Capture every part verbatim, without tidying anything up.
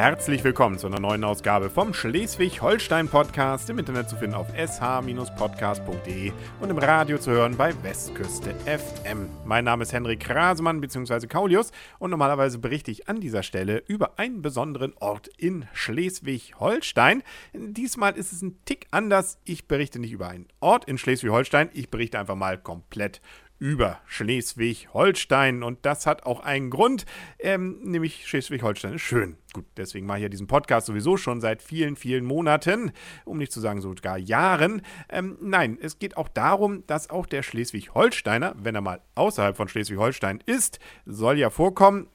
Herzlich willkommen zu einer neuen Ausgabe vom Schleswig-Holstein-Podcast, im Internet zu finden auf s h dash podcast punkt d e und im Radio zu hören bei Westküste F M. Mein Name ist Henrik Krasemann bzw. Kaulius und normalerweise berichte ich an dieser Stelle über einen besonderen Ort in Schleswig-Holstein. Diesmal ist es ein Tick anders. Ich berichte nicht über einen Ort in Schleswig-Holstein, ich berichte einfach mal komplett über Schleswig-Holstein. Und das hat auch einen Grund, ähm, nämlich Schleswig-Holstein ist schön. Gut, deswegen mache ich ja diesen Podcast sowieso schon seit vielen, vielen Monaten, um nicht zu sagen sogar Jahren. Ähm, nein, es geht auch darum, dass auch der Schleswig-Holsteiner, wenn er mal außerhalb von Schleswig-Holstein ist, soll ja vorkommen,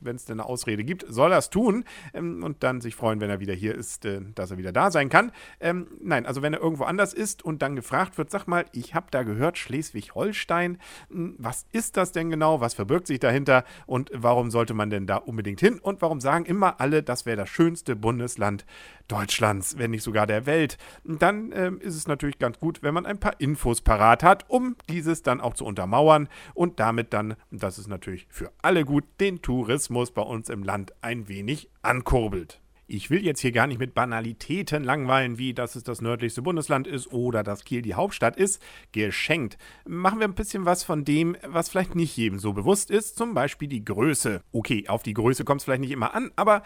wenn es denn eine Ausrede gibt, soll er es tun ähm, und dann sich freuen, wenn er wieder hier ist, äh, dass er wieder da sein kann. Ähm, nein, also wenn er irgendwo anders ist und dann gefragt wird, sag mal, ich habe da gehört, Schleswig-Holstein, was ist das denn genau, was verbirgt sich dahinter und warum sollte man denn da unbedingt hin und warum sagen immer alle, das wäre das schönste Bundesland Deutschlands, wenn nicht sogar der Welt. Dann ähm, ist es natürlich ganz gut, wenn man ein paar Infos parat hat, um dieses dann auch zu untermauern und damit dann, das ist natürlich für alle gut, den Tourismus bei uns im Land ein wenig ankurbelt. Ich will jetzt hier gar nicht mit Banalitäten langweilen, wie dass es das nördlichste Bundesland ist oder dass Kiel die Hauptstadt ist. Geschenkt. Machen wir ein bisschen was von dem, was vielleicht nicht jedem so bewusst ist, zum Beispiel die Größe. Okay, auf die Größe kommt es vielleicht nicht immer an, aber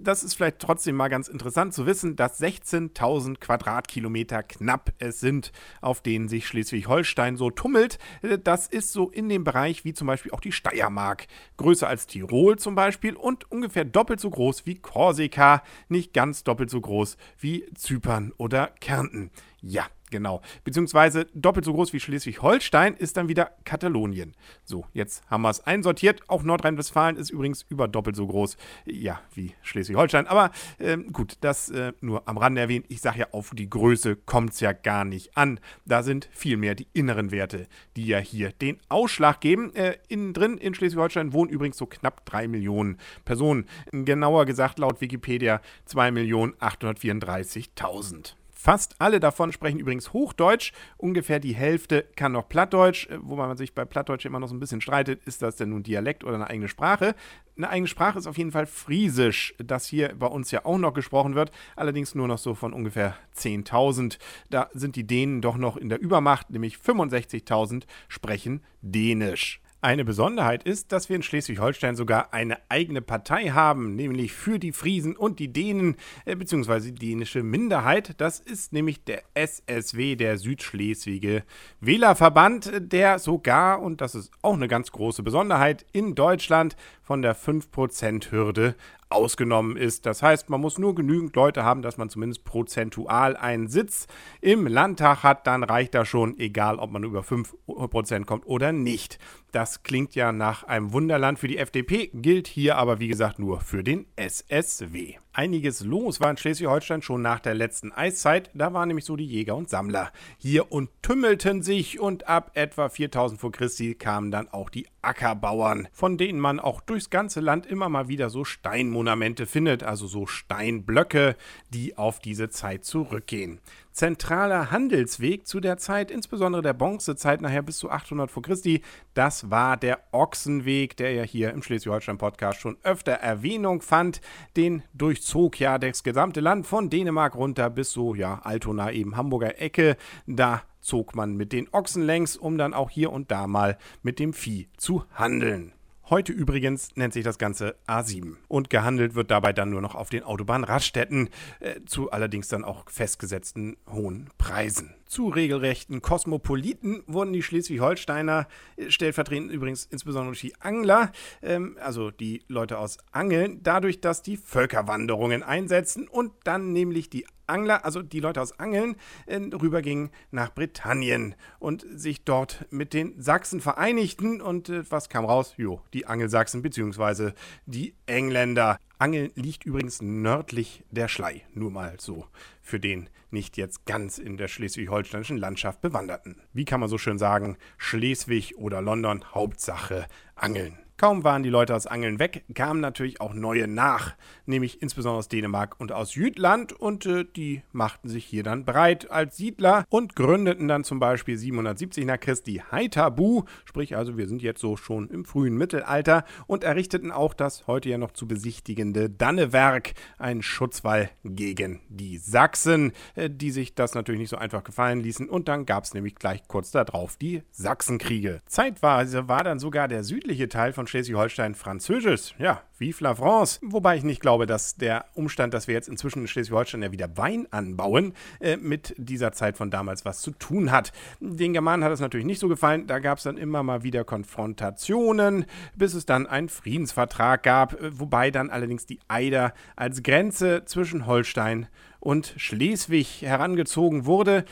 das ist vielleicht trotzdem mal ganz interessant zu wissen, dass sechzehntausend Quadratkilometer knapp es sind, auf denen sich Schleswig-Holstein so tummelt. Das ist so in dem Bereich wie zum Beispiel auch die Steiermark. Größer als Tirol zum Beispiel und ungefähr doppelt so groß wie Korsika. Nicht ganz doppelt so groß wie Zypern oder Kärnten. Ja, genau. Beziehungsweise doppelt so groß wie Schleswig-Holstein ist dann wieder Katalonien. So, jetzt haben wir es einsortiert. Auch Nordrhein-Westfalen ist übrigens über doppelt so groß, ja, wie Schleswig-Holstein. Aber ähm, gut, das äh, nur am Rande erwähnt. Ich sage ja, auf die Größe kommt es ja gar nicht an. Da sind vielmehr die inneren Werte, die ja hier den Ausschlag geben. Äh, innen drin in Schleswig-Holstein wohnen übrigens so knapp drei Millionen Personen. Genauer gesagt laut Wikipedia zwei Millionen achthundertvierunddreißigtausend. Fast alle davon sprechen übrigens Hochdeutsch, ungefähr die Hälfte kann noch Plattdeutsch, wobei man sich bei Plattdeutsch immer noch so ein bisschen streitet, ist das denn nun Dialekt oder eine eigene Sprache? Eine eigene Sprache ist auf jeden Fall Friesisch, das hier bei uns ja auch noch gesprochen wird, allerdings nur noch so von ungefähr zehntausend. Da sind die Dänen doch noch in der Übermacht, nämlich fünfundsechzigtausend sprechen Dänisch. Eine Besonderheit ist, dass wir in Schleswig-Holstein sogar eine eigene Partei haben, nämlich für die Friesen und die Dänen, äh, beziehungsweise die dänische Minderheit. Das ist nämlich der S S W, der Südschleswige Wählerverband, der sogar, und das ist auch eine ganz große Besonderheit, in Deutschland von der fünf Prozent Hürde ausgenommen ist. Das heißt, man muss nur genügend Leute haben, dass man zumindest prozentual einen Sitz im Landtag hat, dann reicht das schon, egal ob man über fünf Prozent kommt oder nicht. Das klingt ja nach einem Wunderland für die F D P, gilt hier aber wie gesagt nur für den S S W. Einiges los war in Schleswig-Holstein schon nach der letzten Eiszeit, da waren nämlich so die Jäger und Sammler hier und tümmelten sich und ab etwa viertausend vor Christi kamen dann auch die Ackerbauern, von denen man auch durchs ganze Land immer mal wieder so Steinmonumente findet, also so Steinblöcke, die auf diese Zeit zurückgehen. Zentraler Handelsweg zu der Zeit, insbesondere der Bronzezeit nachher bis zu achthundert vor Christi, das war der Ochsenweg, der ja hier im Schleswig-Holstein-Podcast schon öfter Erwähnung fand. Den durchzog ja das gesamte Land von Dänemark runter bis so, ja, Altona, eben Hamburger Ecke. Da zog man mit den Ochsen längs, um dann auch hier und da mal mit dem Vieh zu handeln. Heute übrigens nennt sich das Ganze A sieben und gehandelt wird dabei dann nur noch auf den Autobahnraststätten, äh, zu allerdings dann auch festgesetzten hohen Preisen. Zu regelrechten Kosmopoliten wurden die Schleswig-Holsteiner, stellvertretend übrigens insbesondere die Angler, ähm, also die Leute aus Angeln, dadurch, dass die Völkerwanderungen einsetzten und dann nämlich die Angler, also die Leute aus Angeln, äh, rübergingen nach Britannien und sich dort mit den Sachsen vereinigten. Und äh, was kam raus? Jo, die Angelsachsen bzw. die Engländer. Angeln liegt übrigens nördlich der Schlei, nur mal so für den nicht jetzt ganz in der schleswig-holsteinischen Landschaft Bewanderten. Wie kann man so schön sagen, Schleswig oder London, Hauptsache Angeln. Kaum waren die Leute aus Angeln weg, kamen natürlich auch neue nach, nämlich insbesondere aus Dänemark und aus Jütland, und äh, die machten sich hier dann breit als Siedler und gründeten dann zum Beispiel siebenhundertsiebzig nach Christi Haithabu, sprich also wir sind jetzt so schon im frühen Mittelalter, und errichteten auch das heute ja noch zu besichtigende Dannewerk, einen Schutzwall gegen die Sachsen, äh, die sich das natürlich nicht so einfach gefallen ließen, und dann gab es nämlich gleich kurz darauf die Sachsenkriege. Zeitweise war dann sogar der südliche Teil von Schleswig-Holstein französisch. Ja, vive la France. Wobei ich nicht glaube, dass der Umstand, dass wir jetzt inzwischen in Schleswig-Holstein ja wieder Wein anbauen, äh, mit dieser Zeit von damals was zu tun hat. Den Germanen hat es natürlich nicht so gefallen. Da gab es dann immer mal wieder Konfrontationen, bis es dann einen Friedensvertrag gab, wobei dann allerdings die Eider als Grenze zwischen Holstein und Schleswig herangezogen wurde.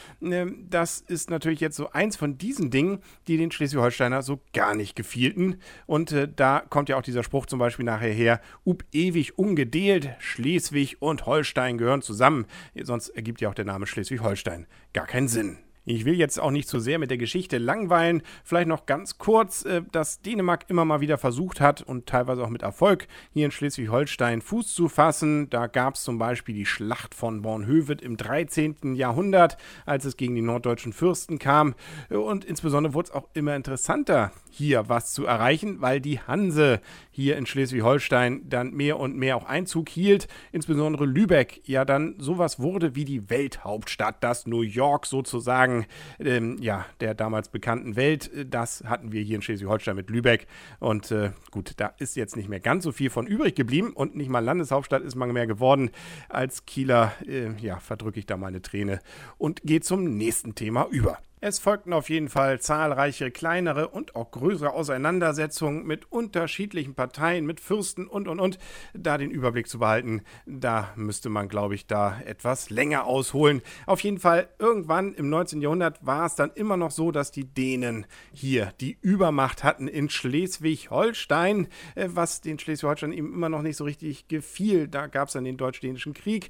Das ist natürlich jetzt so eins von diesen Dingen, die den Schleswig-Holsteiner so gar nicht gefielten. Und äh, da kommt ja auch dieser Spruch zum Beispiel nachher her: Ub ewig ungedeelt, Schleswig und Holstein gehören zusammen. Sonst ergibt ja auch der Name Schleswig-Holstein gar keinen Sinn. Ich will jetzt auch nicht zu sehr mit der Geschichte langweilen, vielleicht noch ganz kurz, dass Dänemark immer mal wieder versucht hat und teilweise auch mit Erfolg hier in Schleswig-Holstein Fuß zu fassen. Da gab es zum Beispiel die Schlacht von Bornhöved im dreizehnten Jahrhundert, als es gegen die norddeutschen Fürsten kam, und insbesondere wurde es auch immer interessanter, hier was zu erreichen, weil die Hanse hier in Schleswig-Holstein dann mehr und mehr auch Einzug hielt, insbesondere Lübeck ja dann sowas wurde wie die Welthauptstadt, das New York sozusagen Ähm, ja, der damals bekannten Welt. Das hatten wir hier in Schleswig-Holstein mit Lübeck, und äh, gut, da ist jetzt nicht mehr ganz so viel von übrig geblieben, und nicht mal Landeshauptstadt ist man mehr geworden. Als Kieler, äh, ja, verdrücke ich da meine Träne und gehe zum nächsten Thema über. Es folgten auf jeden Fall zahlreiche kleinere und auch größere Auseinandersetzungen mit unterschiedlichen Parteien, mit Fürsten und, und, und. Da den Überblick zu behalten, da müsste man, glaube ich, da etwas länger ausholen. Auf jeden Fall, irgendwann im neunzehnten Jahrhundert war es dann immer noch so, dass die Dänen hier die Übermacht hatten in Schleswig-Holstein, was den Schleswig-Holstein eben immer noch nicht so richtig gefiel. Da gab es dann den Deutsch-Dänischen Krieg,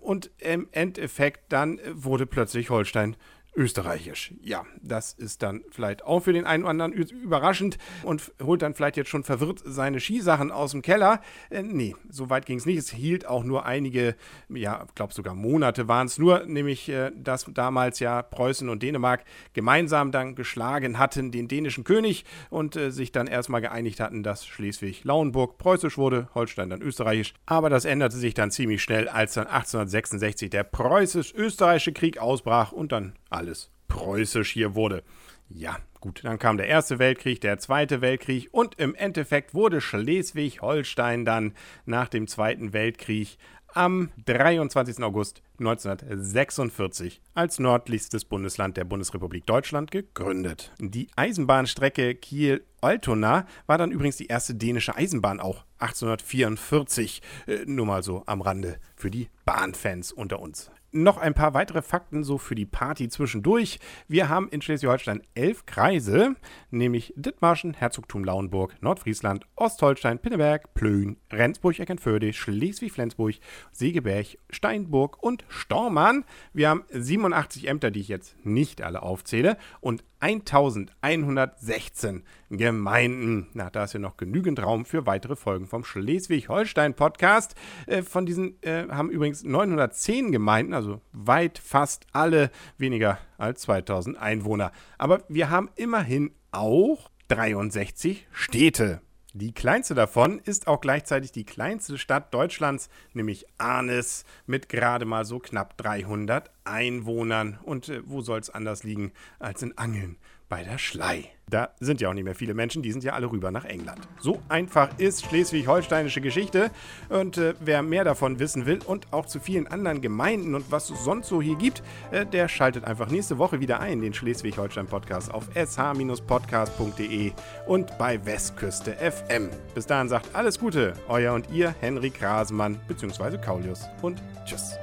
und im Endeffekt dann wurde plötzlich Holstein österreichisch. Ja, das ist dann vielleicht auch für den einen oder anderen überraschend und holt dann vielleicht jetzt schon verwirrt seine Skisachen aus dem Keller. Äh, nee, so weit ging es nicht. Es hielt auch nur einige, ja, ich glaube sogar Monate waren es nur, nämlich, äh, dass damals ja Preußen und Dänemark gemeinsam dann geschlagen hatten, den dänischen König, und äh, sich dann erstmal geeinigt hatten, dass Schleswig-Lauenburg preußisch wurde, Holstein dann österreichisch. Aber das änderte sich dann ziemlich schnell, als dann achtzehnhundertsechsundsechzig der preußisch-österreichische Krieg ausbrach und dann alles preußisch hier wurde. Ja, gut, dann kam der Erste Weltkrieg, der Zweite Weltkrieg, und im Endeffekt wurde Schleswig-Holstein dann nach dem Zweiten Weltkrieg am dreiundzwanzigsten August neunzehnhundertsechsundvierzig als nördlichstes Bundesland der Bundesrepublik Deutschland gegründet. Die Eisenbahnstrecke Kiel-Altona war dann übrigens die erste dänische Eisenbahn auch achtzehnhundertvierundvierzig, äh, nur mal so am Rande für die Bahnfans unter uns. Noch ein paar weitere Fakten so für die Party zwischendurch. Wir haben in Schleswig-Holstein elf Kreise, nämlich Dithmarschen, Herzogtum Lauenburg, Nordfriesland, Ostholstein, Pinneberg, Plön, Rendsburg, Eckernförde, Schleswig-Flensburg, Segeberg, Steinburg und Stormarn. Wir haben siebenundachtzig Ämter, die ich jetzt nicht alle aufzähle, und eintausendeinhundertsechzehn Gemeinden. Na, da ist ja noch genügend Raum für weitere Folgen vom Schleswig-Holstein-Podcast. Äh, von diesen äh, haben übrigens neunhundertzehn Gemeinden, also weit fast alle weniger als zweitausend Einwohner. Aber wir haben immerhin auch dreiundsechzig Städte. Die kleinste davon ist auch gleichzeitig die kleinste Stadt Deutschlands, nämlich Arnis, mit gerade mal so knapp dreihundert Einwohnern. Und äh, wo soll es anders liegen als in Angeln bei der Schlei? Da sind ja auch nicht mehr viele Menschen, die sind ja alle rüber nach England. So einfach ist schleswig-holsteinische Geschichte. Und äh, wer mehr davon wissen will und auch zu vielen anderen Gemeinden und was es sonst so hier gibt, äh, der schaltet einfach nächste Woche wieder ein, den Schleswig-Holstein-Podcast auf s h podcast punkt d e und bei Westküste F M. Bis dahin sagt alles Gute, euer und ihr Henry Grasemann bzw. Kaulius, und tschüss.